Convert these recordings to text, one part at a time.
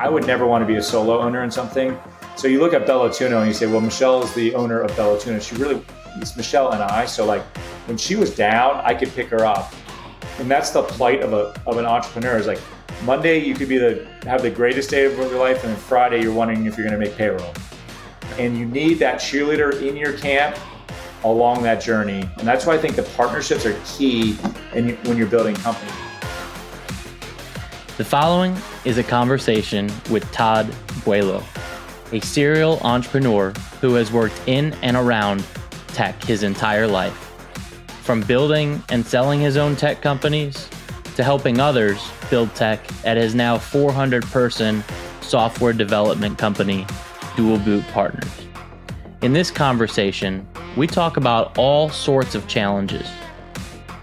I would never want to be a solo owner in something. So you look up Bellatuno and you say, well, Michelle is the owner of Bellatuno. It's Michelle and I. So like when she was down, I could pick her up. And that's the plight of an entrepreneur is like Monday, you could be have the greatest day of your life. And then Friday, you're wondering if you're going to make payroll. And you need that cheerleader in your camp along that journey. And that's why I think the partnerships are key when you're building companies. The following is a conversation with Todd Buelow, a serial entrepreneur who has worked in and around tech his entire life. From building and selling his own tech companies to helping others build tech at his now 400-person software development company, Dualboot Partners. In this conversation, we talk about all sorts of challenges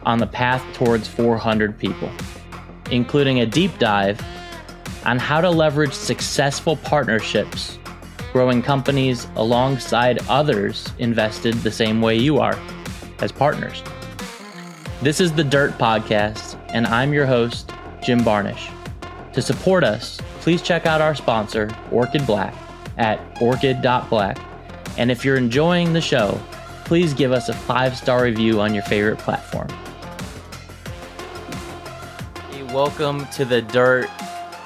on the path towards 400 people, including a deep dive on how to leverage successful partnerships, growing companies alongside others invested the same way you are as partners. This is The Dirt Podcast, and I'm your host, Jim Barnish. To support us, please check out our sponsor, Orchid Black, at orchid.black. And if you're enjoying the show, please give us a 5-star review on your favorite platform. Welcome to The Dirt.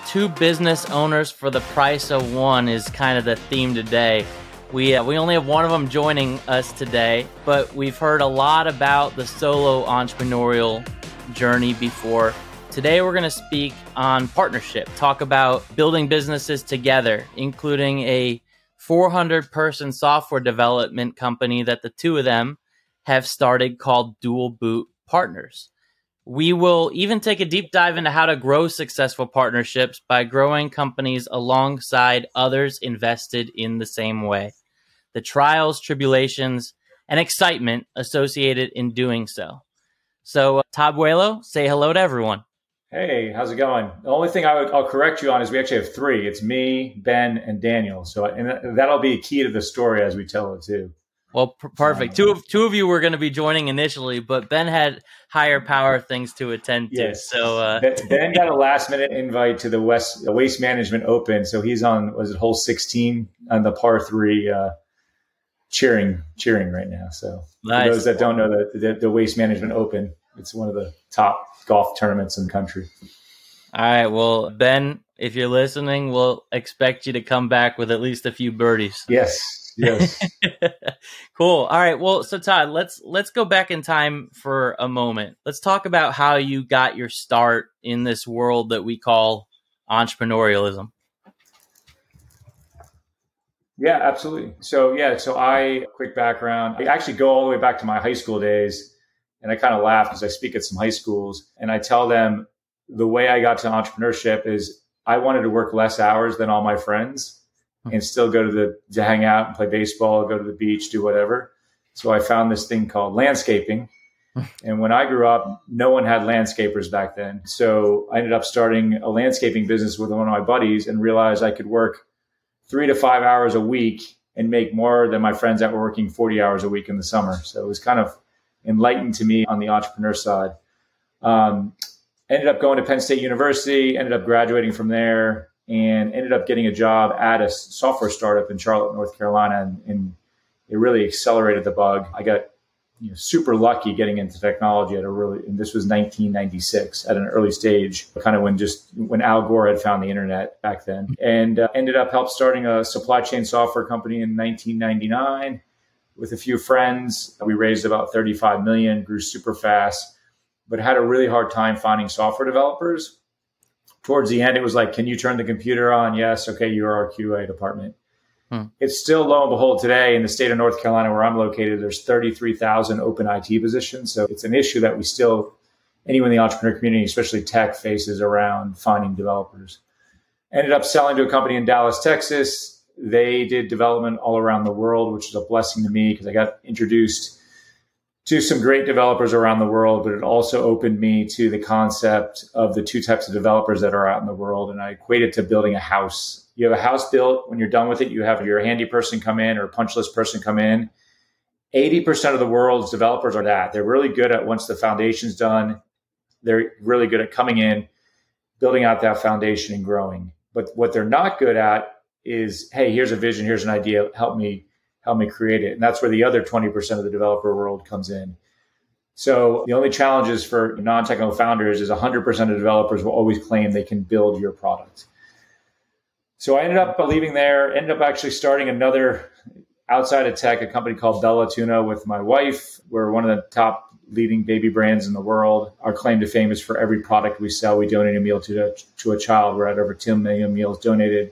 Two business owners for the price of one is kind of the theme today. We only have one of them joining us today, but we've heard a lot about the solo entrepreneurial journey before. Today we're going to speak on partnership, talk about building businesses together, including a 400-person software development company that the two of them have started called Dualboot Partners. We will even take a deep dive into how to grow successful partnerships by growing companies alongside others invested in the same way, the trials, tribulations, and excitement associated in doing so. So, Todd Buelow, say hello to everyone. Hey, how's it going? The only thing I'll correct you on is we actually have three. It's me, Ben, and Daniel. So, and that'll be a key to the story as we tell it too. Well, perfect. Two of you were going to be joining initially, but Ben had higher power things to attend to. Yes. So Ben got a last-minute invite to the Waste Management Open, so he's on hole 16 on the par 3, cheering right now. So nice. For those that don't know the Waste Management Open, it's one of the top golf tournaments in the country. All right. Well, Ben, if you're listening, we'll expect you to come back with at least a few birdies. Yes. Yes. Cool. All right. Well, so Todd, let's go back in time for a moment. Let's talk about how you got your start in this world that we call entrepreneurialism. Yeah, absolutely. So quick background. I actually go all the way back to my high school days, and I kind of laugh because I speak at some high schools and I tell them the way I got to entrepreneurship is I wanted to work less hours than all my friends and still go to hang out and play baseball, go to the beach, do whatever. So I found this thing called landscaping. And when I grew up, no one had landscapers back then. So I ended up starting a landscaping business with one of my buddies and realized I could work 3 to 5 hours a week and make more than my friends that were working 40 hours a week in the summer. So it was kind of enlightened to me on the entrepreneur side. Ended up going to Penn State University, ended up graduating from there, and ended up getting a job at a software startup in Charlotte, North Carolina, and it really accelerated the bug. I got super lucky getting into technology and this was 1996 at an early stage, kind of when Al Gore had found the internet back then, and ended up starting a supply chain software company in 1999 with a few friends. We raised about $35 million, grew super fast, but had a really hard time finding software developers. Towards the end, it was like, can you turn the computer on? Yes. Okay, you're our QA department. It's still, lo and behold, today in the state of North Carolina where I'm located, there's 33,000 open IT positions. So it's an issue that anyone in the entrepreneur community, especially tech, faces around finding developers. Ended up selling to a company in Dallas, Texas. They did development all around the world, which is a blessing to me because I got introduced to some great developers around the world, but it also opened me to the concept of the two types of developers that are out in the world. And I equate it to building a house. You have a house built. When you're done with it, you have your handy person come in or a punch list person come in. 80% of the world's developers are that. They're really good at once the foundation's done, they're really good at coming in, building out that foundation and growing. But what they're not good at is, hey, here's a vision, here's an idea, help me create it. And that's where the other 20% of the developer world comes in. So the only challenges for non-technical founders is 100% of developers will always claim they can build your product. So I ended up leaving there, ended up actually starting another outside of tech, a company called Bellatuno with my wife. We're one of the top leading baby brands in the world. Our claim to fame is for every product we sell, we donate a meal to a child. We're at over 10 million meals donated.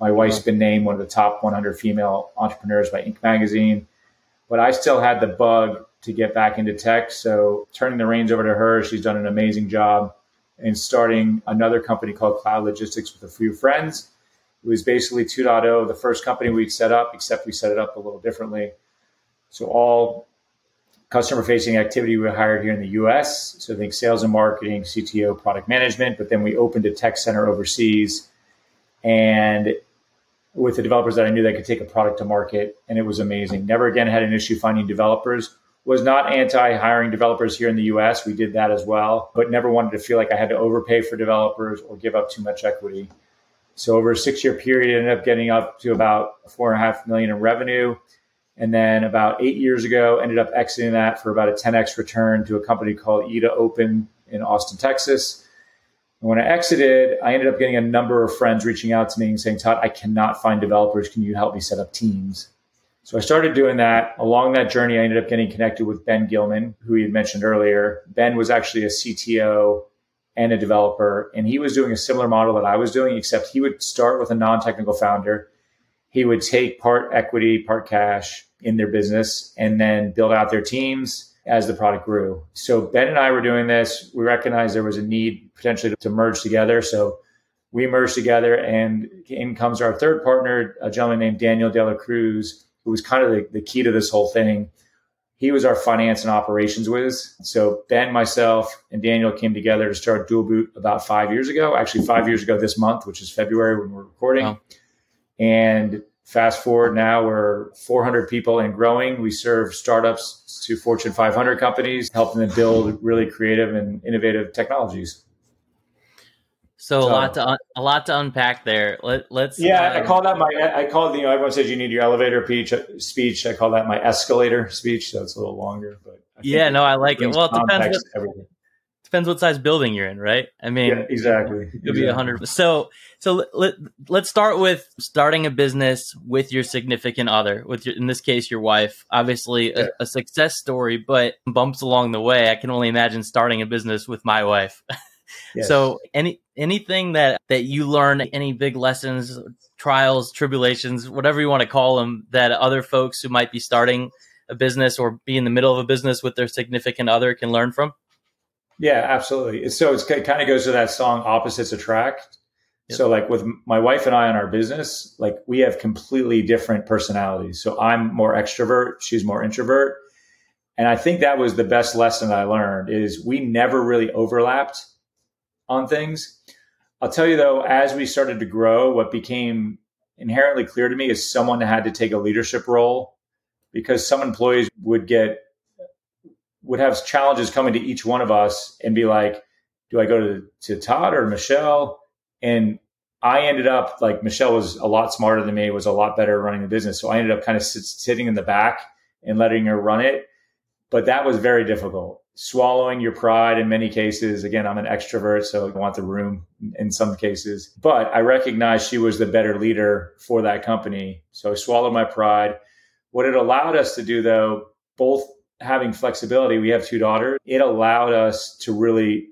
My wife's been named one of the top 100 female entrepreneurs by Inc. magazine. But I still had the bug to get back into tech. So turning the reins over to her, she's done an amazing job, and starting another company called Cloud Logistics with a few friends. It was basically 2.0, the first company we'd set up, except we set it up a little differently. So all customer-facing activity we hired here in the U.S. So I think sales and marketing, CTO, product management, but then we opened a tech center overseas, and with the developers that I knew that could take a product to market, and it was amazing. Never again had an issue finding developers. Was not anti-hiring developers here in the U.S. We did that as well, but never wanted to feel like I had to overpay for developers or give up too much equity. So over a 6-year period, I ended up getting up to about $4.5 million in revenue. And then about 8 years ago, ended up exiting that for about a 10x return to a company called Eda Open in Austin, Texas. And when I exited, I ended up getting a number of friends reaching out to me and saying, Todd, I cannot find developers. Can you help me set up teams? So I started doing that. Along that journey, I ended up getting connected with Ben Gilman, who you had mentioned earlier. Ben was actually a CTO and a developer, and he was doing a similar model that I was doing, except he would start with a non-technical founder. He would take part equity, part cash in their business, and then build out their teams as the product grew. So Ben and I were doing this. We recognized there was a need potentially to merge together. So we merged together, and in comes our third partner, a gentleman named Daniel De La Cruz, who was kind of the key to this whole thing. He was our finance and operations whiz. So Ben, myself, and Daniel came together to start Dualboot about 5 years ago, actually 5 years ago this month, which is February when we're recording. Wow. And fast forward now, we're 400 people and growing. We serve startups to Fortune 500 companies, helping them build really creative and innovative technologies. So a lot to unpack there. Let's I call that everyone says you need your elevator speech. I call that my escalator speech. So it's a little longer, but I like it. Well, it depends what size building you're in, right? I mean, yeah, exactly. It could be 100. So let's start with starting a business with your significant other, with your, in this case, your wife. Obviously, a success story, but bumps along the way. I can only imagine starting a business with my wife. Yes. So anything that you learned, any big lessons, trials, tribulations, whatever you want to call them, that other folks who might be starting a business or be in the middle of a business with their significant other can learn from? Yeah, absolutely. So it kind of goes to that song, Opposites Attract. Yep. So like with my wife and I on our business, like we have completely different personalities. So I'm more extrovert, she's more introvert. And I think that was the best lesson I learned is we never really overlapped on things. I'll tell you though, as we started to grow, what became inherently clear to me is someone had to take a leadership role because some employees would have challenges coming to each one of us and be like, do I go to Todd or Michelle? And I ended up like, Michelle was a lot smarter than me, was a lot better at running the business. So I ended up kind of sitting in the back and letting her run it. But that was very difficult. Swallowing your pride in many cases. Again, I'm an extrovert, so I want the room in some cases. But I recognized she was the better leader for that company. So I swallowed my pride. What it allowed us to do, though, both having flexibility, we have two daughters, it allowed us to really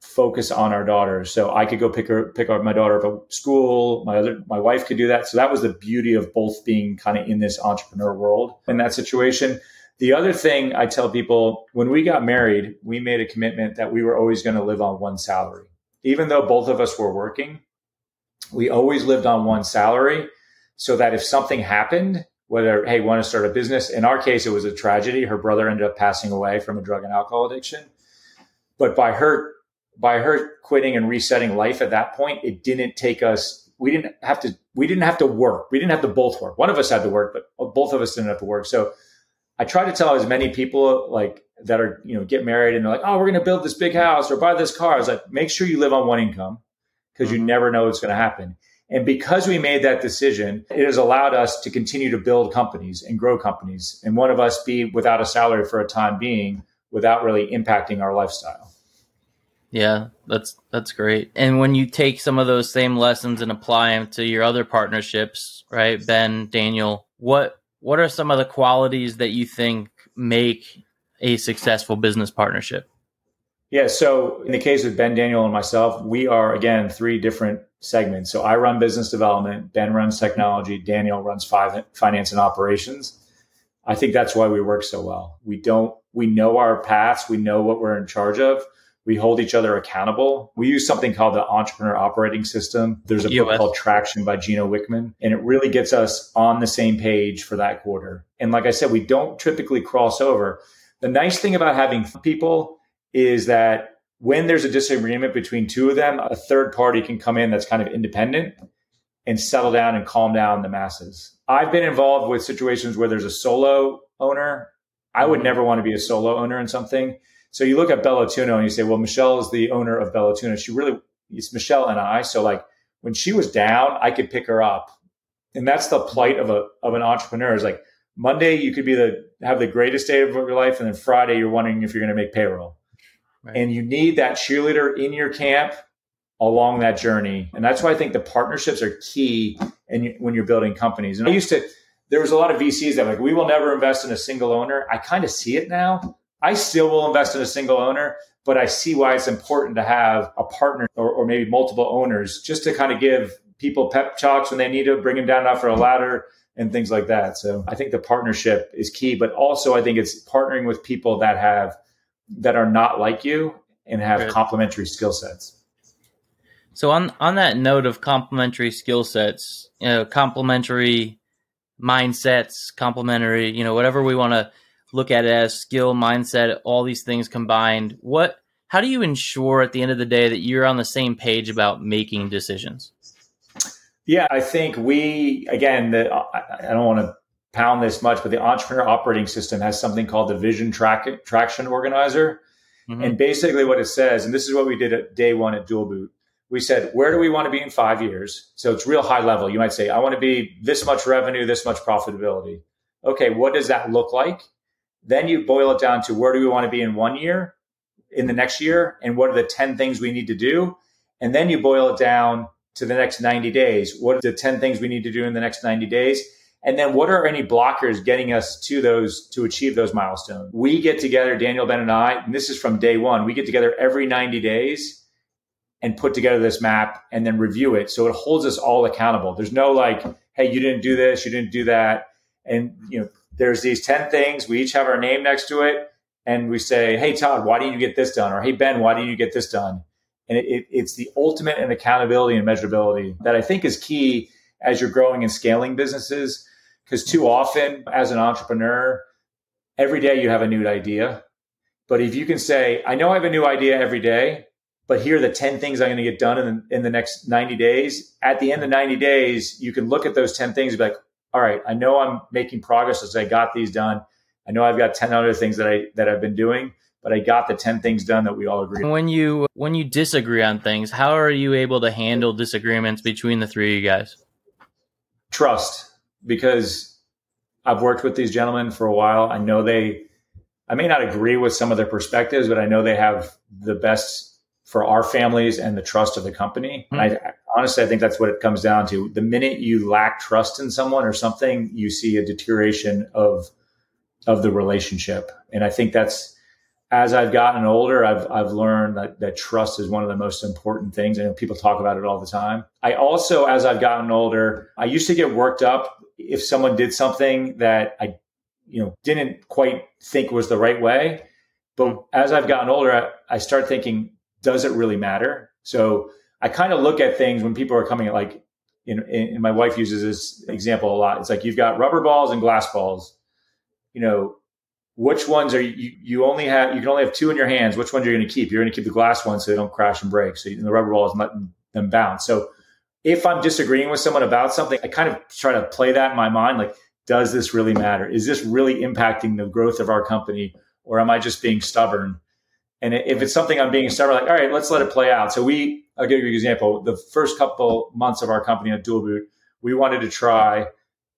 focus on our daughters. So I could go pick up my daughter from school. My wife could do that. So that was the beauty of both being kind of in this entrepreneur world in that situation. The other thing I tell people, when we got married, we made a commitment that we were always going to live on one salary. Even though both of us were working, we always lived on one salary so that if something happened, whether, hey, want to start a business, in our case, it was a tragedy. Her brother ended up passing away from a drug and alcohol addiction. But by her quitting and resetting life at that point, it didn't take us, we didn't have to work. We didn't have to both work. One of us had to work, but both of us didn't have to work. So I try to tell as many people like that are, get married and they're like, oh, we're going to build this big house or buy this car. I was like, make sure you live on one income because you never know what's going to happen. And because we made that decision, it has allowed us to continue to build companies and grow companies. And one of us be without a salary for a time being without really impacting our lifestyle. Yeah, that's great. And when you take some of those same lessons and apply them to your other partnerships, right, Ben, Daniel, what are some of the qualities that you think make a successful business partnership? Yeah. So in the case of Ben, Daniel, and myself, we are, again, three different segments. So I run business development, Ben runs technology, Daniel runs finance and operations. I think that's why we work so well. We know our paths. We know what we're in charge of. We hold each other accountable. We use something called the Entrepreneur Operating System. There's a book called Traction by Gene Wickman, and it really gets us on the same page for that quarter. And like I said, we don't typically cross over. The nice thing about having people is that when there's a disagreement between two of them, a third party can come in that's kind of independent and settle down and calm down the masses. I've been involved with situations where there's a solo owner. I would never want to be a solo owner in something. So you look at Bellatuno and you say, well, Michelle is the owner of Bellatuno. It's Michelle and I. So like when she was down, I could pick her up. And that's the plight of an entrepreneur is like Monday, you could have the greatest day of your life. And then Friday, you're wondering if you're going to make payroll. Right. And you need that cheerleader in your camp along that journey. And that's why I think the partnerships are key when you're building companies. And there was a lot of VCs that were like, we will never invest in a single owner. I kind of see it now. I still will invest in a single owner, but I see why it's important to have a partner or maybe multiple owners just to kind of give people pep talks when they need to, bring them down off for a ladder and things like that. So I think the partnership is key, but also I think it's partnering with people that are not like you and have complementary skill sets. So on that note of complementary skill sets, complementary mindsets, complementary, whatever we want to look at it as, skill, mindset, all these things combined. How do you ensure at the end of the day that you're on the same page about making decisions? Yeah, I think I don't want to pound this much, but the Entrepreneur Operating System has something called the Vision Traction Organizer. Mm-hmm. And basically what it says, and this is what we did at day one at Dualboot, we said, where do we want to be in 5 years? So it's real high level. You might say, I want to be this much revenue, this much profitability. Okay, what does that look like? Then you boil it down to where do we want to be in 1 year, in the next year, and what are the 10 things we need to do? And then you boil it down to the next 90 days. What are the 10 things we need to do in the next 90 days? And then what are any blockers getting us to achieve those milestones? We get together, Daniel, Ben, and I, and this is from day one, we get together every 90 days and put together this map and then review it. So it holds us all accountable. There's no like, hey, you didn't do this, you didn't do that. And, there's these 10 things. We each have our name next to it. And we say, hey, Todd, why didn't you get this done? Or, hey, Ben, why didn't you get this done? And it's the ultimate in accountability and measurability that I think is key as you're growing and scaling businesses. Because too often as an entrepreneur, every day you have a new idea. But if you can say, I know I have a new idea every day, but here are the 10 things I'm going to get done in the next 90 days. At the end of 90 days, you can look at those 10 things and be like, all right, I know I'm making progress as I got these done. I know I've got 10 other things that I've been doing, but I got the 10 things done that we all agree on. When you disagree on things, how are you able to handle disagreements between the three of you guys? Trust, because I've worked with these gentlemen for a while. I know I may not agree with some of their perspectives, but I know they have the best for our families and the trust of the company. Mm-hmm. And honestly, I think that's what it comes down to. The minute you lack trust in someone or something, you see a deterioration of the relationship. And I think that's, as I've gotten older, I've learned that trust is one of the most important things. I know people talk about it all the time. I also, as I've gotten older, I used to get worked up if someone did something that I, didn't quite think was the right way. But as I've gotten older, I start thinking, does it really matter? So I kind of look at things when people are coming at like, and my wife uses this example a lot. It's like, you've got rubber balls and glass balls. Which ones are you can only have two in your hands. Which ones are you going to keep? You're going to keep the glass ones so they don't crash and break. So the rubber ball is letting them bounce. So if I'm disagreeing with someone about something, I kind of try to play that in my mind. Like, does this really matter? Is this really impacting the growth of our company? Or am I just being stubborn? And if it's something I'm being stubborn, like, all right, let's let it play out. So we I'll give you an example. The first couple months of our company at Dualboot, we wanted to try,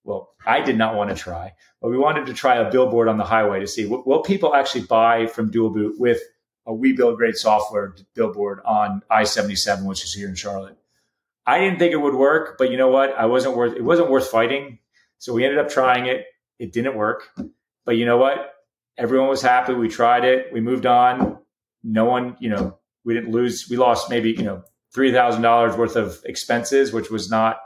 well, I did not want to try, but we wanted to try a billboard on the highway to see, will people actually buy from Dualboot with a We Build Great Software billboard on I-77, which is here in Charlotte? I didn't think it would work, but you know what? It wasn't worth fighting. So we ended up trying it. It didn't work. But you know what? Everyone was happy. We tried it. We moved on. No one, we didn't lose. We lost maybe, $3,000 worth of expenses, which was not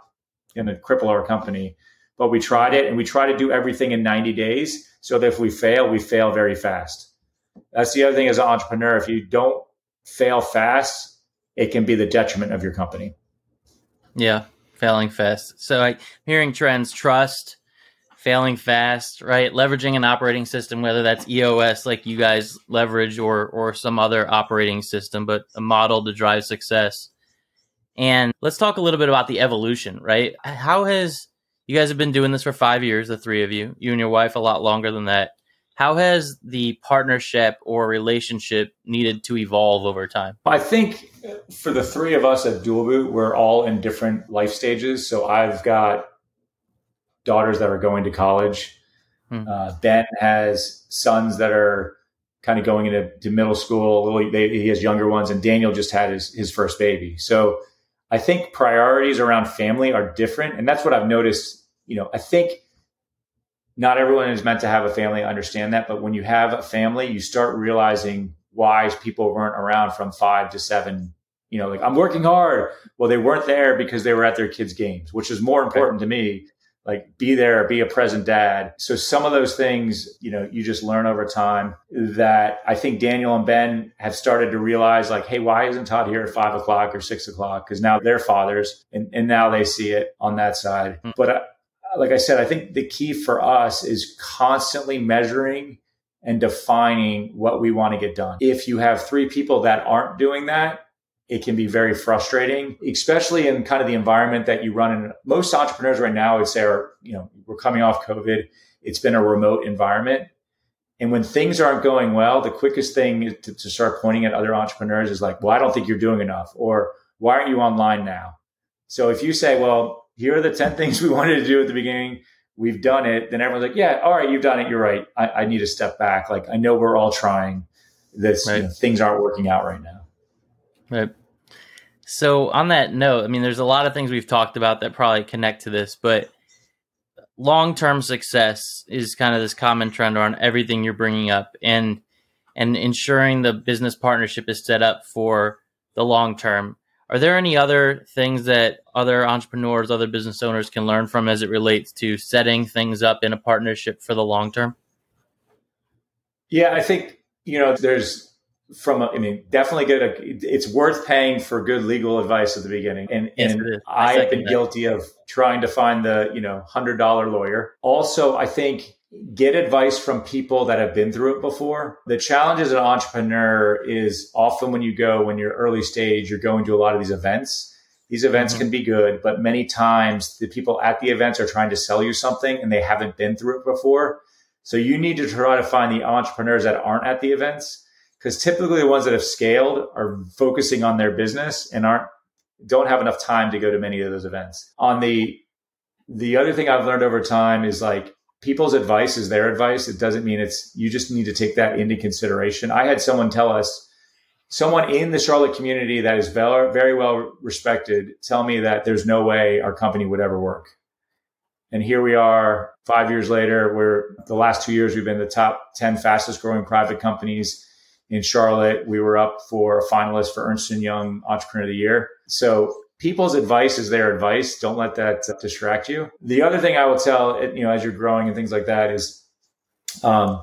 going to cripple our company. But we tried it, and we try to do everything in 90 days so that if we fail, we fail very fast. That's the other thing as an entrepreneur. If you don't fail fast, it can be the detriment of your company. Yeah, failing fast. So I'm hearing trends, trust, failing fast, right? Leveraging an operating system, whether that's EOS like you guys leverage or some other operating system, but a model to drive success. And let's talk a little bit about the evolution, right? You guys have been doing this for 5 years, the three of you, you and your wife a lot longer than that. How has the partnership or relationship needed to evolve over time? I think for the three of us at Dualboot, we're all in different life stages. So I've got daughters that are going to college. Ben has sons that are kind of going into middle school. He has younger ones, and Daniel just had his first baby. So I think priorities around family are different. And that's what I've noticed. I think not everyone is meant to have a family. I understand that. But when you have a family, you start realizing why people weren't around from 5 to 7. I'm working hard. Well, they weren't there because they were at their kids' games, which is more important to me. Like, be there, be a present dad. So some of those things, you just learn over time, that I think Daniel and Ben have started to realize, like, hey, why isn't Todd here at 5 o'clock or 6 o'clock? Because now they're fathers and now they see it on that side. But like I said, I think the key for us is constantly measuring and defining what we want to get done. If you have three people that aren't doing that, it can be very frustrating, especially in kind of the environment that you run in. Most entrepreneurs right now, I would say, are, we're coming off COVID. It's been a remote environment. And when things aren't going well, the quickest thing to start pointing at other entrepreneurs is like, well, I don't think you're doing enough, or why aren't you online now? So if you say, well, here are the 10 things we wanted to do at the beginning, we've done it, then everyone's like, yeah, all right, you've done it. You're right. I need to step back. Like, I know we're all trying this. Right. Things aren't working out right now. Right. So on that note, there's a lot of things we've talked about that probably connect to this, but long-term success is kind of this common trend on everything you're bringing up, and ensuring the business partnership is set up for the long term. Are there any other things that other entrepreneurs, other business owners can learn from as it relates to setting things up in a partnership for the long term? Yeah, I think, there's... definitely good. It's worth paying for good legal advice at the beginning. And I've been guilty of trying to find the, $100 lawyer. Also, I think get advice from people that have been through it before. The challenge as an entrepreneur is often when you're early stage, you're going to a lot of these events. These events can be good, but many times the people at the events are trying to sell you something and they haven't been through it before. So you need to try to find the entrepreneurs that aren't at the events, because typically the ones that have scaled are focusing on their business and don't have enough time to go to many of those events. On the other thing I've learned over time is, like, people's advice is their advice. It doesn't mean you just need to take that into consideration. I had someone in the Charlotte community that is very, very well respected tell me that there's no way our company would ever work. And here we are 5 years later, the last 2 years we've been the top 10 fastest growing private companies in Charlotte. We were up for a finalist for Ernst & Young Entrepreneur of the Year. So people's advice is their advice. Don't let that distract you. The other thing I will tell, as you're growing and things like that, is try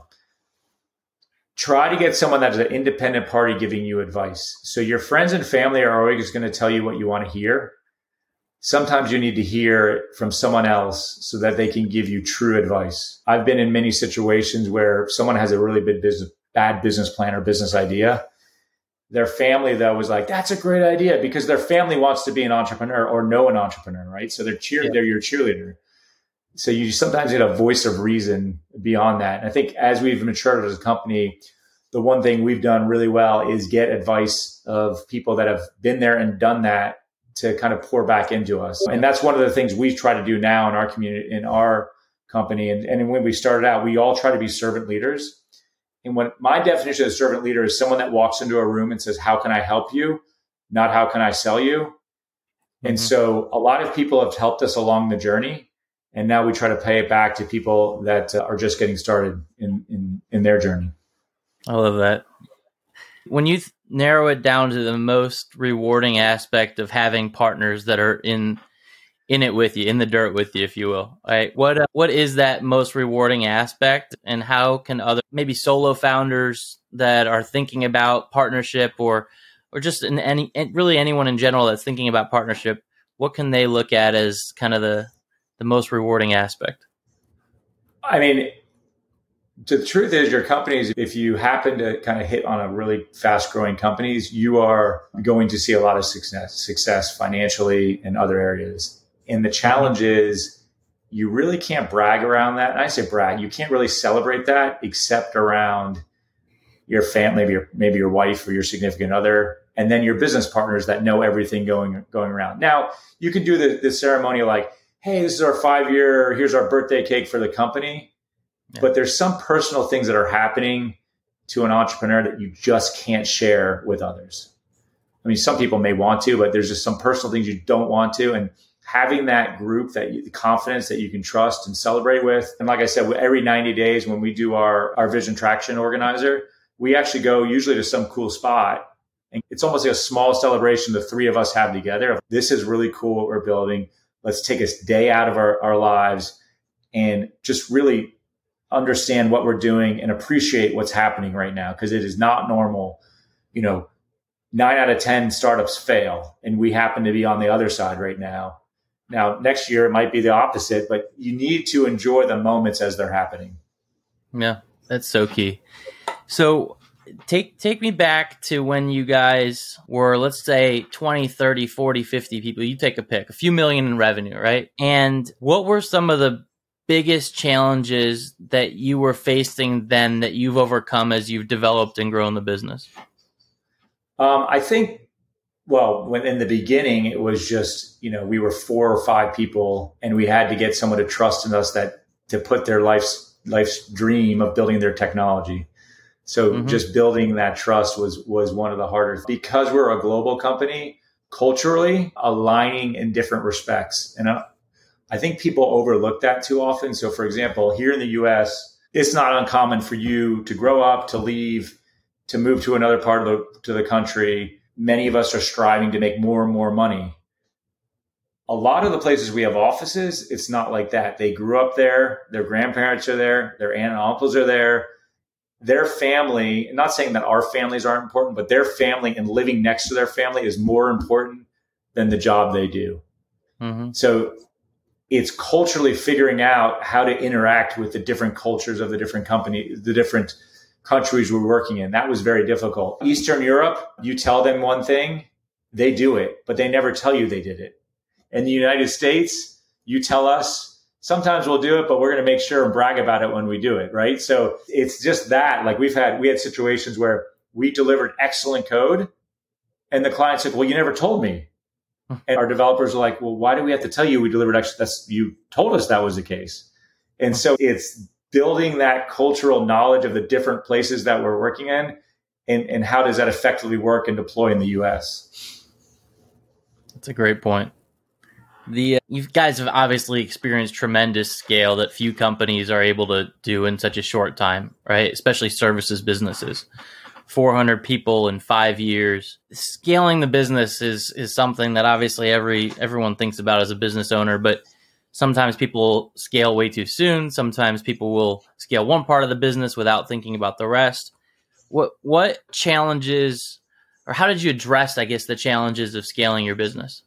to get someone that's an independent party giving you advice. So your friends and family are always going to tell you what you want to hear. Sometimes you need to hear it from someone else so that they can give you true advice. I've been in many situations where someone has a really big bad business plan or business idea. Their family, though, was like, that's a great idea, because their family wants to be an entrepreneur or know an entrepreneur, right? So they're your cheerleader. So you sometimes get a voice of reason beyond that. And I think as we've matured as a company, the one thing we've done really well is get advice of people that have been there and done that to kind of pour back into us. And that's one of the things we try to do now in our community, in our company. And when we started out, we all try to be servant leaders. And when my definition of servant leader is someone that walks into a room and says, how can I help you? Not how can I sell you? And so a lot of people have helped us along the journey. And now we try to pay it back to people that are just getting started in their journey. I love that. When you narrow it down to the most rewarding aspect of having partners that are in it with you, in the dirt with you, if you will, right? What is that most rewarding aspect, and how can other, maybe solo founders that are thinking about partnership, or just really anyone in general that's thinking about partnership, what can they look at as kind of the most rewarding aspect? I mean, the truth is your companies, if you happen to kind of hit on a really fast growing companies, you are going to see a lot of success financially in other areas. And the challenge is you really can't brag around that. And I say brag, you can't really celebrate that except around your family, maybe your wife or your significant other, and then your business partners that know everything going around. Now, you can do the ceremony like, hey, this is our 5-year, here's our birthday cake for the company. Yeah. But there's some personal things that are happening to an entrepreneur that you just can't share with others. I mean, some people may want to, but there's just some personal things you don't want to. And having that group, the confidence that you can trust and celebrate with. And like I said, every 90 days when we do our Vision Traction Organizer, we actually go usually to some cool spot. And it's almost like a small celebration the three of us have together. This is really cool what we're building. Let's take a day out of our lives and just really understand what we're doing and appreciate what's happening right now, because it is not normal. 9 out of 10 startups fail, and we happen to be on the other side right now. Now, next year it might be the opposite, but you need to enjoy the moments as they're happening. Yeah, that's so key. So take me back to when you guys were, let's say, 20, 30, 40, 50 people. You take a pick, a few million in revenue, right? And what were some of the biggest challenges that you were facing then that you've overcome as you've developed and grown the business? I think, when in the beginning, it was just, we were 4 or 5 people, and we had to get someone to trust in us to put their life's dream of building their technology. So just building that trust was one of the harder, because we're a global company, culturally aligning in different respects. And I think people overlook that too often. So for example, here in the US, it's not uncommon for you to grow up, to leave, to move to another part of the country. Many of us are striving to make more and more money. A lot of the places we have offices, it's not like that. They grew up there, their grandparents are there, their aunt and uncles are there, their family, not saying that our families aren't important, but their family and living next to their family is more important than the job they do. So it's culturally figuring out how to interact with the different cultures of the different countries we're working in. That was very difficult. Eastern Europe, you tell them one thing, they do it, but they never tell you they did it. In the United States, you tell us, sometimes we'll do it, but we're going to make sure and brag about it when we do it, right? So it's just that, like we had situations where we delivered excellent code and the client said, well, you never told me. And our developers are like, well, why do we have to tell you we delivered you told us that was the case. And so it's building that cultural knowledge of the different places that we're working in and how does that effectively work and deploy in the U.S. That's a great point. You guys have obviously experienced tremendous scale that few companies are able to do in such a short time, right? Especially services businesses. 400 people in 5 years. Scaling the business is something that obviously everyone thinks about as a business owner, but sometimes people scale way too soon. Sometimes people will scale one part of the business without thinking about the rest. What challenges, or how did you address, I guess, the challenges of scaling your business?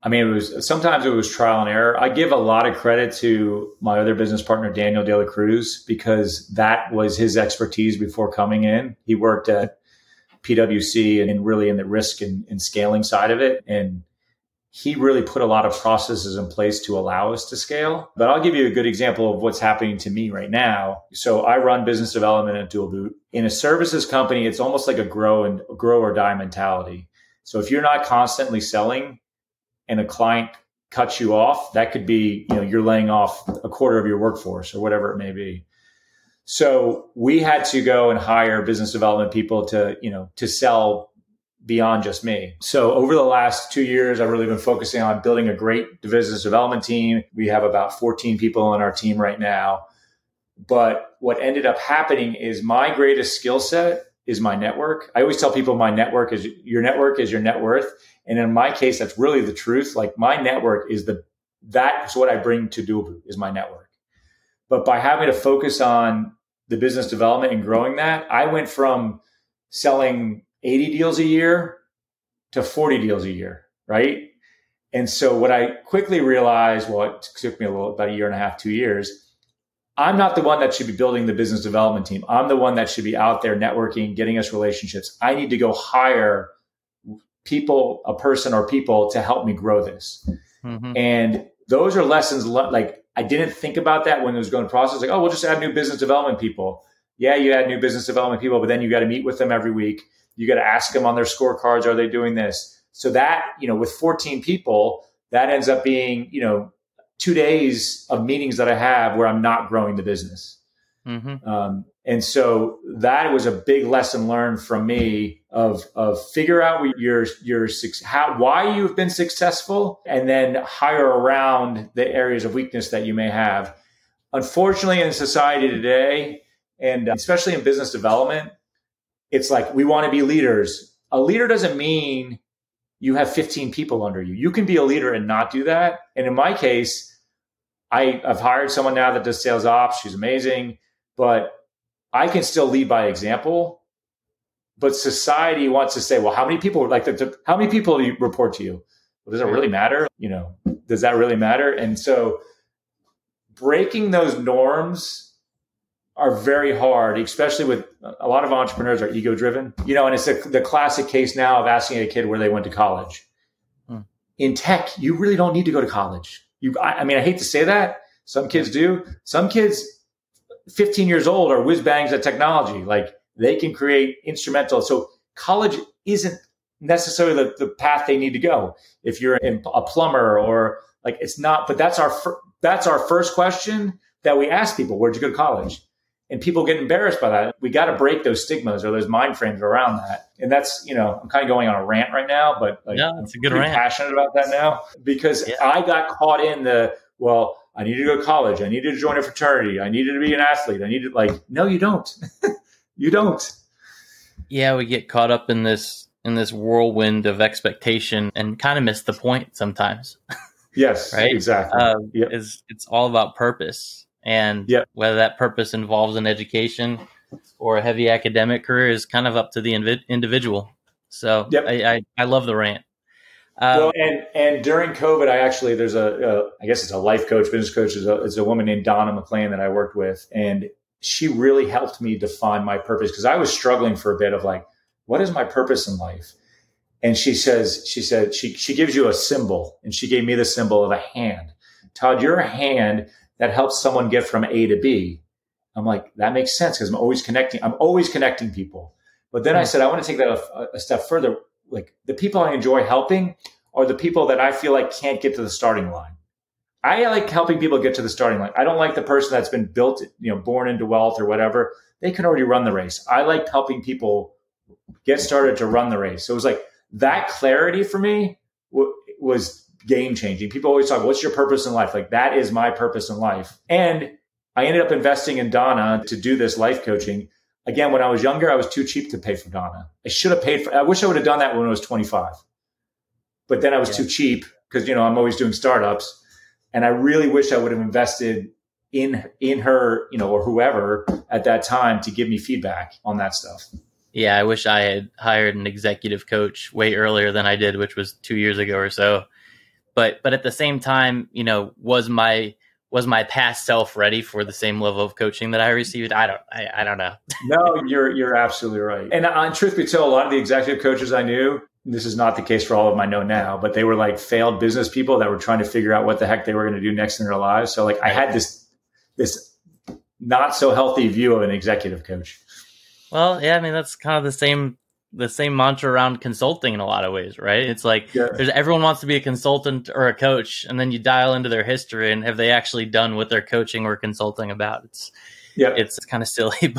I mean, sometimes it was trial and error. I give a lot of credit to my other business partner, Daniel De La Cruz, because that was his expertise before coming in. He worked at PwC and really in the risk and scaling side of it. And he really put a lot of processes in place to allow us to scale. But I'll give you a good example of what's happening to me right now. So I run business development at Dualboot. In a services company, it's almost like a grow or die mentality. So if you're not constantly selling and a client cuts you off, that could be, you know, you're laying off a quarter of your workforce or whatever it may be. So we had to go and hire business development people to sell beyond just me. So over the last 2 years, I've really been focusing on building a great business development team. We have about 14 people on our team right now. But what ended up happening is my greatest skill set is my network. I always tell people my network is your network is your net worth. And in my case, that's really the truth. Like my network is that's what I bring to Dualboot is my network. But by having to focus on the business development and growing that, I went from selling 80 deals a year to 40 deals a year, right? And so what I quickly realized, well, it took me about a year and a half, 2 years, I'm not the one that should be building the business development team. I'm the one that should be out there networking, getting us relationships. I need to go hire people to help me grow this. Mm-hmm. And those are lessons, like I didn't think about that when it was going to process, like, oh, we'll just add new business development people. Yeah, you add new business development people, but then you got to meet with them every week. You got to ask them on their scorecards, are they doing this? So that, with 14 people, that ends up being, 2 days of meetings that I have where I'm not growing the business. Mm-hmm. And so that was a big lesson learned from me of figure out what why you've been successful and then hire around the areas of weakness that you may have. Unfortunately, in society today, and especially in business development, it's like we want to be leaders. A leader doesn't mean you have 15 people under you. You can be a leader and not do that. And in my case, I've hired someone now that does sales ops. She's amazing, but I can still lead by example. But society wants to say, well, how many people how many people report to you? Well, does it really matter? Does that really matter? And so breaking those norms are very hard, especially with a lot of entrepreneurs are ego driven, and it's the classic case now of asking a kid where they went to college. Hmm. In tech, you really don't need to go to college. I hate to say that. Some kids do. Some kids, 15 years old, are whiz bangs at technology. Like they can create instrumental. So college isn't necessarily the path they need to go. If you're a plumber or it's not, but that's our first question that we ask people, where'd you go to college? And people get embarrassed by that. We got to break those stigmas or those mind frames around that. And that's, I'm kind of going on a rant right now, but it's a good rant. I'm passionate about that now because I got caught in I needed to go to college. I needed to join a fraternity. I needed to be an athlete. I needed no, you don't. You don't. Yeah, we get caught up in this whirlwind of expectation and kind of miss the point sometimes. Yes, right? Exactly. Yep. It's all about purpose. And whether that purpose involves an education or a heavy academic career is kind of up to the individual. So I love the rant. And during COVID, I actually, there's I guess it's a life coach, business coach. It's a woman named Donna McLean that I worked with. And she really helped me define my purpose because I was struggling for a bit of what is my purpose in life? And she gives you a symbol. And she gave me the symbol of a hand. Todd, you're a hand that helps someone get from A to B. I'm like, that makes sense because I'm always connecting people. But then I said, I want to take that a step further. Like the people I enjoy helping are the people that I feel like can't get to the starting line. I like helping people get to the starting line. I don't like the person that's been built, born into wealth or whatever. They can already run the race. I like helping people get started to run the race. So it was like that clarity for me was game changing. People always talk, what's your purpose in life? That is my purpose in life. And I ended up investing in Donna to do this life coaching. Again, when I was younger, I was too cheap to pay for Donna. I wish I would have done that when I was 25. But then I was too cheap because, I'm always doing startups. And I really wish I would have invested in her, or whoever at that time to give me feedback on that stuff. Yeah, I wish I had hired an executive coach way earlier than I did, which was 2 years ago or so. But at the same time, was my past self ready for the same level of coaching that I received? I don't know. No, you're absolutely right. And truth be told, a lot of the executive coaches I knew this is not the case for all of them I know now, but they were like failed business people that were trying to figure out what the heck they were going to do next in their lives. So like I had this not so healthy view of an executive coach. Well, yeah, I mean, that's kind of the same mantra around consulting in a lot of ways, right? It's like everyone wants to be a consultant or a coach, and then you dial into their history and have they actually done what they're coaching or consulting about? It's kind of silly,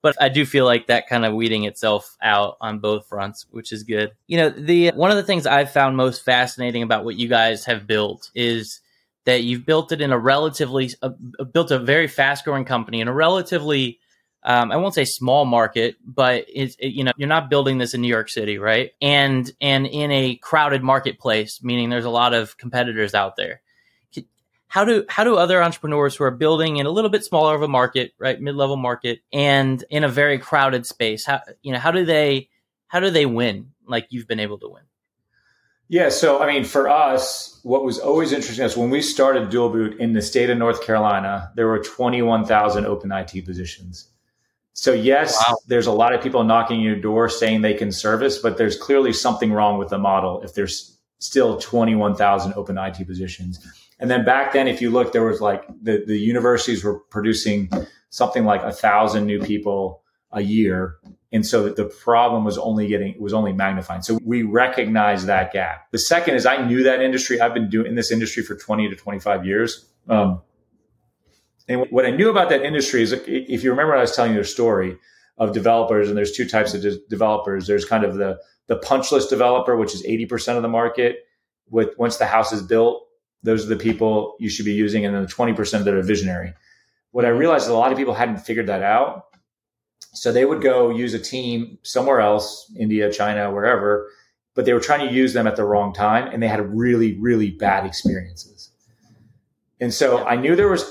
but I do feel like that kind of weeding itself out on both fronts, which is good. You know, the one of the things I've found most fascinating about what you guys have built is that you've built it in built a very fast growing company in a relatively I won't say small market, but you're not building this in New York City, right? And in a crowded marketplace, meaning there's a lot of competitors out there. How do other entrepreneurs who are building in a little bit smaller of a market, right, mid-level market, and in a very crowded space, how do they win like you've been able to win? Yeah. So, I mean, for us, what was always interesting is when we started Dualboot in the state of North Carolina, there were 21,000 open IT positions. So yes, There's a lot of people knocking your door saying they can service, but there's clearly something wrong with the model if there's still 21,000 open IT positions. And then back then, if you look, there was like the universities were producing something like 1,000 new people a year. And so the problem was only magnifying. So we recognized that gap. The second is I knew that industry. I've been in this industry for 20 to 25 years. And what I knew about that industry is, if you remember, I was telling you a story of developers, and there's two types of developers. There's kind of the punch list developer, which is 80% of the market. Once the house is built, those are the people you should be using. And then the 20% that are visionary. What I realized is a lot of people hadn't figured that out. So they would go use a team somewhere else, India, China, wherever, but they were trying to use them at the wrong time. And they had really, really bad experiences. And so I knew there was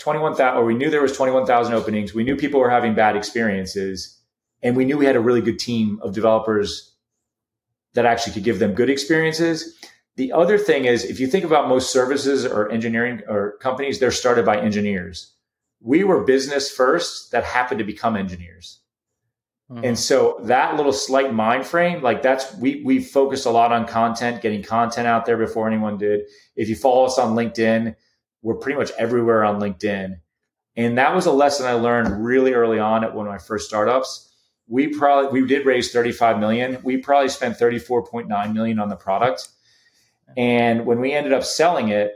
21,000, or we knew there was 21,000 openings. We knew people were having bad experiences, and we knew we had a really good team of developers that actually could give them good experiences. The other thing is, if you think about most services or engineering or companies, they're started by engineers. We were business first that happened to become engineers. Mm-hmm. And so that little slight mind frame, like we focused a lot on content, getting content out there before anyone did. If you follow us on LinkedIn, we're pretty much everywhere on LinkedIn. And that was a lesson I learned really early on at one of my first startups. We did raise $35 million. We probably spent $34.9 million on the product. And when we ended up selling it,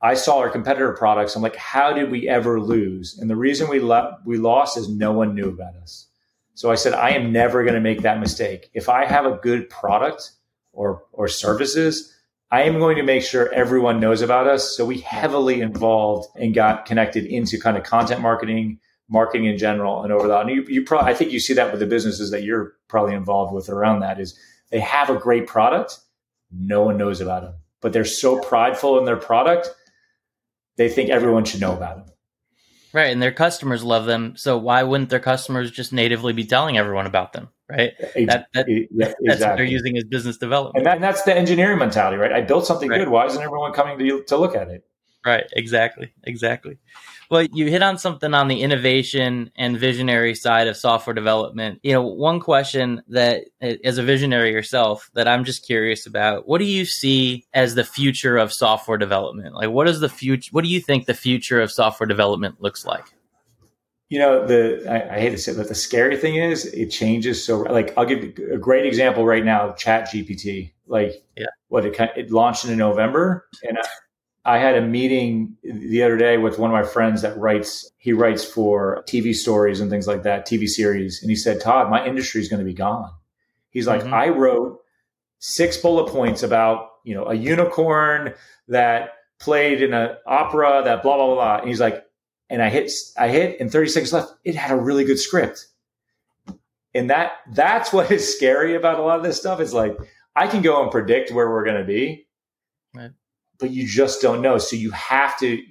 I saw our competitor products. I'm like, how did we ever lose? And the reason we lost is no one knew about us. So I said, I am never going to make that mistake. If I have a good product or services, I am going to make sure everyone knows about us. So we heavily involved and got connected into kind of content marketing in general, and over that. And you probably, I think you see that with the businesses that you're probably involved with around that, is they have a great product, no one knows about them, but they're so prideful in their product, they think everyone should know about them. Right. And their customers love them. So why wouldn't their customers just natively be telling everyone about them? Right. Exactly. That's what they're using as business development. And that's the engineering mentality, right? I built something good. Why isn't everyone coming to look at it? Right. Exactly. Well, you hit on something on the innovation and visionary side of software development. You know, one question that, as a visionary yourself, that I'm just curious about, what do you see as the future of software development? Like, what is the future? What do you think the future of software development looks like? You know, I hate to say it, but the scary thing is it changes. So like, I'll give a great example right now, Chat GPT. Like, it launched in November, and I had a meeting the other day with one of my friends that writes for TV stories and things like that, TV series. And he said, Todd, my industry is going to be gone. He's like, I wrote 6 bullet points about, you know, a unicorn that played in an opera that blah, blah, blah. And he's like, and I hit and 30 seconds left. It had a really good script. And that's what is scary about a lot of this stuff. It's like, I can go and predict where we're going to be. Right. But you just don't know. So you have to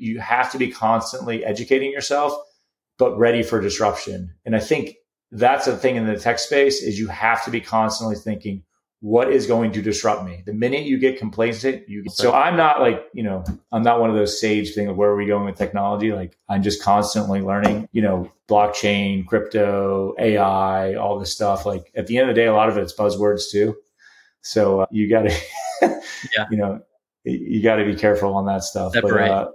be constantly educating yourself, but ready for disruption. And I think that's the thing in the tech space, is you have to be constantly thinking, what is going to disrupt me? The minute you get complacent, so I'm not like, I'm not one of those sage things of where are we going with technology? Like I'm just constantly learning, blockchain, crypto, AI, all this stuff. Like at the end of the day, a lot of it's buzzwords too. So you got to, you got to be careful on that stuff. But,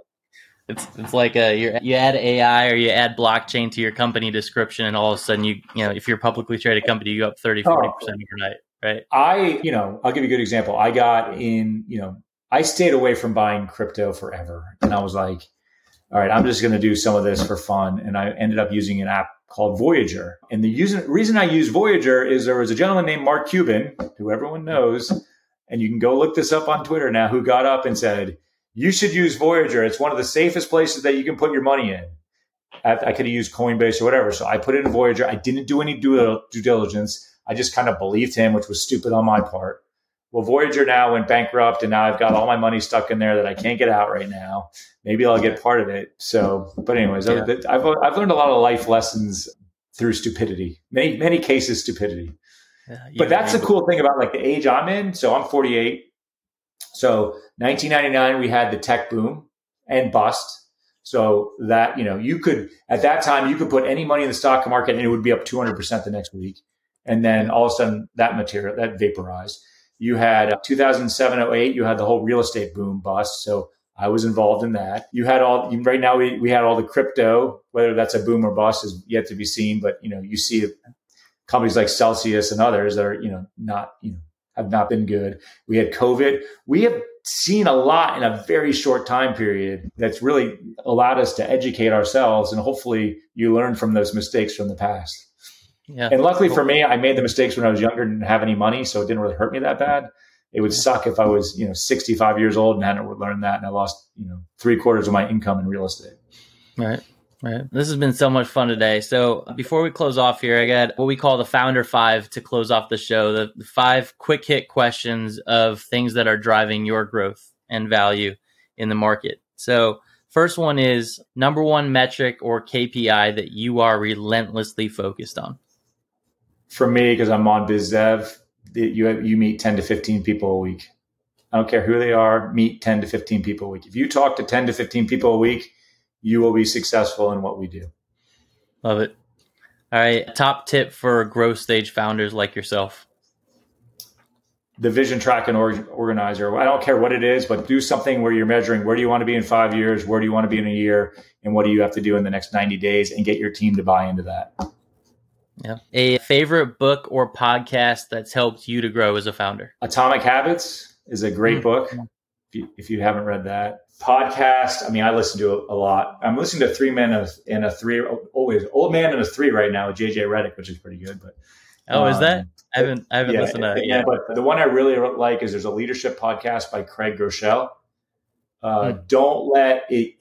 it's like you add AI or you add blockchain to your company description, and all of a sudden you know if you're a publicly traded company, you go up 30-40% overnight. Right. I'll give you a good example. I got in, I stayed away from buying crypto forever. And I was like, all right, I'm just going to do some of this for fun. And I ended up using an app called Voyager. And the reason I use Voyager is there was a gentleman named Mark Cuban, who everyone knows, and you can go look this up on Twitter now, who got up and said, you should use Voyager. It's one of the safest places that you can put your money in. I could have used Coinbase or whatever. So I put in Voyager. I didn't do any due diligence. I just kind of believed him, which was stupid on my part. Well, Voyager now went bankrupt, and now I've got all my money stuck in there that I can't get out right now. Maybe I'll get part of it. So, but anyways, I've learned a lot of life lessons through stupidity. Many cases, stupidity. But that's the cool thing about like the age I'm in. So I'm 48. So 1999, we had the tech boom and bust. So that, you could, at that time, you could put any money in the stock market and it would be up 200% the next week. And then all of a sudden that vaporized. You had 2007-08, you had the whole real estate boom bust. So I was involved in that. You had right now we had all the crypto, whether that's a boom or bust is yet to be seen. But, you see companies like Celsius and others that are, have not been good. We had COVID. We have seen a lot in a very short time period that's really allowed us to educate ourselves. And hopefully you learn from those mistakes from the past. Yeah, and luckily for me, I made the mistakes when I was younger and didn't have any money. So it didn't really hurt me that bad. It would suck if I was, 65 years old and hadn't learned that. And I lost, 3/4 of my income in real estate. Right. This has been so much fun today. So before we close off here, I got what we call the Founder 5 to close off the show. The 5 quick hit questions of things that are driving your growth and value in the market. So first one is number one metric or KPI that you are relentlessly focused on. For me, because I'm on biz dev, you meet 10 to 15 people a week. I don't care who they are, meet 10 to 15 people a week. If you talk to 10 to 15 people a week, you will be successful in what we do. Love it. All right. Top tip for growth stage founders like yourself. The vision track and organizer. I don't care what it is, but do something where you're measuring where do you want to be in 5 years? Where do you want to be in a year? And what do you have to do in the next 90 days and get your team to buy into that? Yeah. A favorite book or podcast that's helped you to grow as a founder? Atomic Habits is a great book. If you haven't read that podcast, I listen to a lot. I'm listening to Old Man and a Three right now with JJ Redick, which is pretty good. But is that? I haven't listened to it yet. But the one I really like is there's a leadership podcast by Craig Groeschel. Don't let it,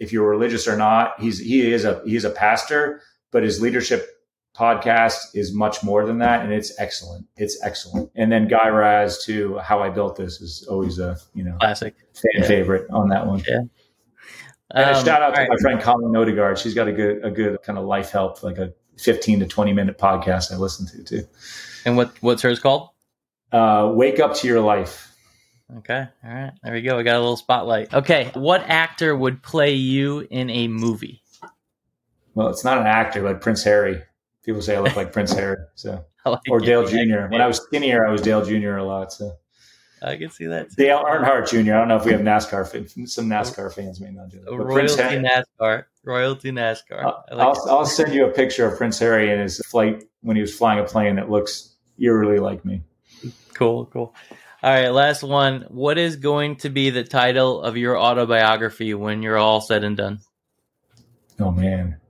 if you're religious or not, he is a pastor, but his leadership podcast is much more than that. And it's excellent. And then Guy Raz too, How I Built This is always a, classic fan favorite on that one. Yeah. And a shout out to my friend Colin Odegaard. She's got a good kind of life help, like a 15 to 20 minute podcast I listen to too. And what's hers called? Wake Up to Your Life. Okay. All right. There we go. We got a little spotlight. Okay. What actor would play you in a movie? Well, it's not an actor, but Prince Harry. People say I look like Prince Harry, so or Dale Jr. When I was skinnier, I was Dale Jr. a lot. So I can see that. Too. Dale Earnhardt Jr. I don't know if we have some NASCAR fans may not do that. Royalty NASCAR. I'll send you a picture of Prince Harry in his flight when he was flying a plane that looks eerily like me. Cool. All right, last one. What is going to be the title of your autobiography when you're all said and done? Oh man.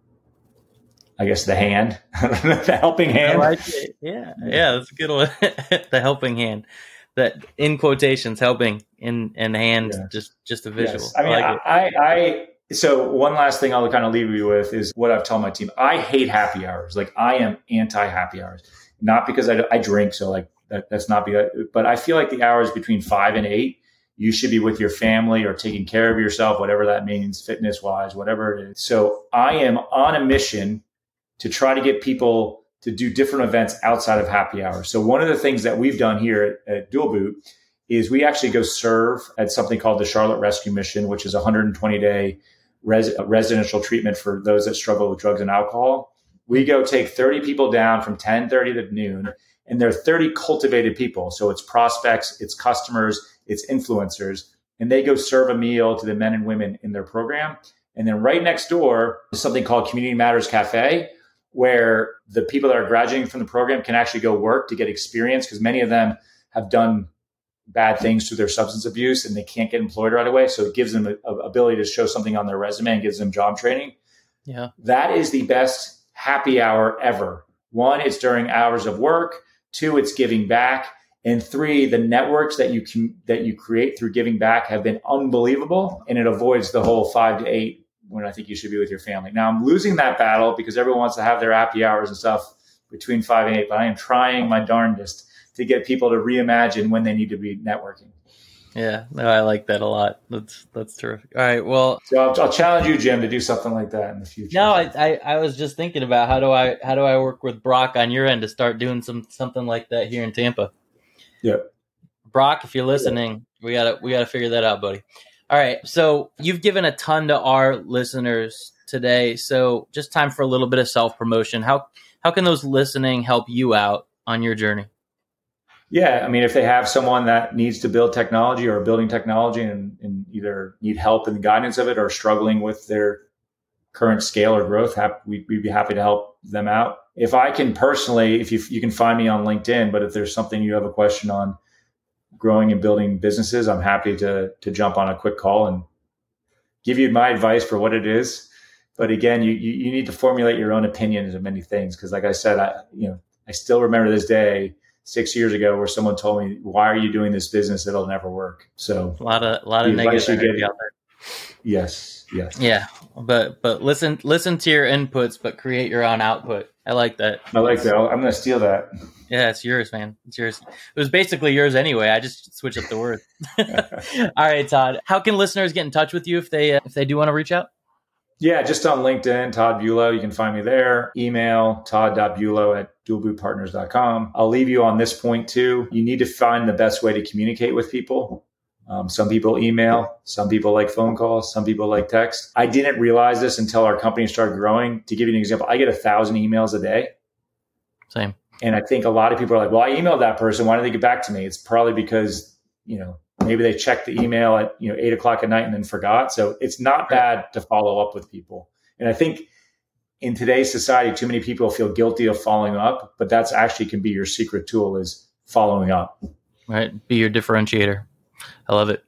I guess the hand, the helping hand. I like it. Yeah, that's a good one. The helping hand, that in quotations, helping and hand, just a visual. Yes. So one last thing I'll kind of leave you with is what I've told my team. I hate happy hours. Like I am anti happy hours, not because I drink. So like that's not because, but I feel like the hours between 5 and 8, you should be with your family or taking care of yourself, whatever that means, fitness wise, whatever it is. So I am on a mission to try to get people to do different events outside of happy hour. So one of the things that we've done here at Dualboot is we actually go serve at something called the Charlotte Rescue Mission, which is a 120-day residential treatment for those that struggle with drugs and alcohol. We go take 30 people down from 10:30 to noon, and they're 30 cultivated people. So it's prospects, it's customers, it's influencers, and they go serve a meal to the men and women in their program. And then right next door is something called Community Matters Cafe, where the people that are graduating from the program can actually go work to get experience, because many of them have done bad things through their substance abuse and they can't get employed right away. So it gives them the ability to show something on their resume and gives them job training. Yeah, that is the best happy hour ever. One, it's during hours of work. Two, it's giving back. And three, the networks that you create through giving back have been unbelievable. And it avoids the whole 5 to 8 when I think you should be with your family. Now, I'm losing that battle because everyone wants to have their happy hours and stuff between 5 and 8. But I am trying my darndest to get people to reimagine when they need to be networking. Yeah, no, I like that a lot. That's terrific. All right, well, so I'll challenge you, Jim, to do something like that in the future. No, I was just thinking about how do I work with Brock on your end to start doing something like that here in Tampa. Yeah, Brock, if you're listening, we gotta figure that out, buddy. All right, so you've given a ton to our listeners today. So just time for a little bit of self-promotion. How can those listening help you out on your journey? Yeah, I mean, if they have someone that needs to build technology or building technology and either need help in the guidance of it or struggling with their current scale or growth, we'd be happy to help them out. If I can personally, if you can find me on LinkedIn, but if there's something you have a question on growing and building businesses, I'm happy to jump on a quick call and give you my advice for what it is. But again, you need to formulate your own opinions of many things, because like I said, I still remember this day 6 years ago where someone told me, "Why are you doing this business? It'll never work." So a lot of negative energy out there. Yes. Yeah. But listen to your inputs, but create your own output. I like that. I'm going to steal that. Yeah, it's yours, man. It's yours. It was basically yours anyway. I just switched up the word. All right, Todd. How can listeners get in touch with you if they do want to reach out? Yeah, just on LinkedIn, Todd Buelow. You can find me there. Email todd.buelow@dualbootpartners.com. I'll leave you on this point too. You need to find the best way to communicate with people. Some people email, some people like phone calls, some people like text. I didn't realize this until our company started growing. To give you an example, I get 1,000 emails a day. Same. And I think a lot of people are like, well, I emailed that person. Why didn't they get back to me? It's probably because, maybe they checked the email at 8:00 at night and then forgot. So it's not bad to follow up with people. And I think in today's society, too many people feel guilty of following up, but that's actually can be your secret tool is following up. Right. Be your differentiator. I love it.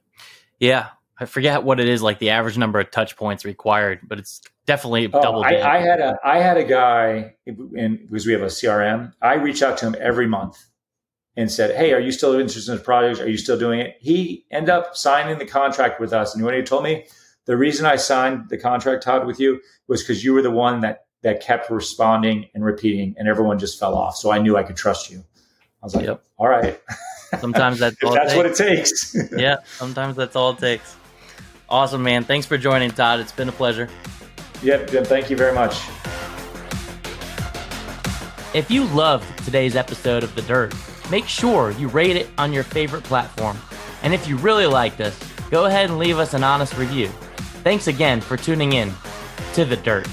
Yeah. I forget what it is, like the average number of touch points required, but it's definitely double. I had a guy, and because we have a CRM, I reached out to him every month and said, "Hey, are you still interested in this project? Are you still doing it?" He ended up signing the contract with us. And when he told me, the reason I signed the contract, Todd, with you was because you were the one that kept responding and repeating, and everyone just fell off. So I knew I could trust you. I was like, yep. All right. Sometimes that's what it takes. Yeah, sometimes that's all it takes. Awesome, man. Thanks for joining, Todd. It's been a pleasure. Yep, Jim. Thank you very much. If you loved today's episode of The Dirt, make sure you rate it on your favorite platform. And if you really liked us, go ahead and leave us an honest review. Thanks again for tuning in to The Dirt.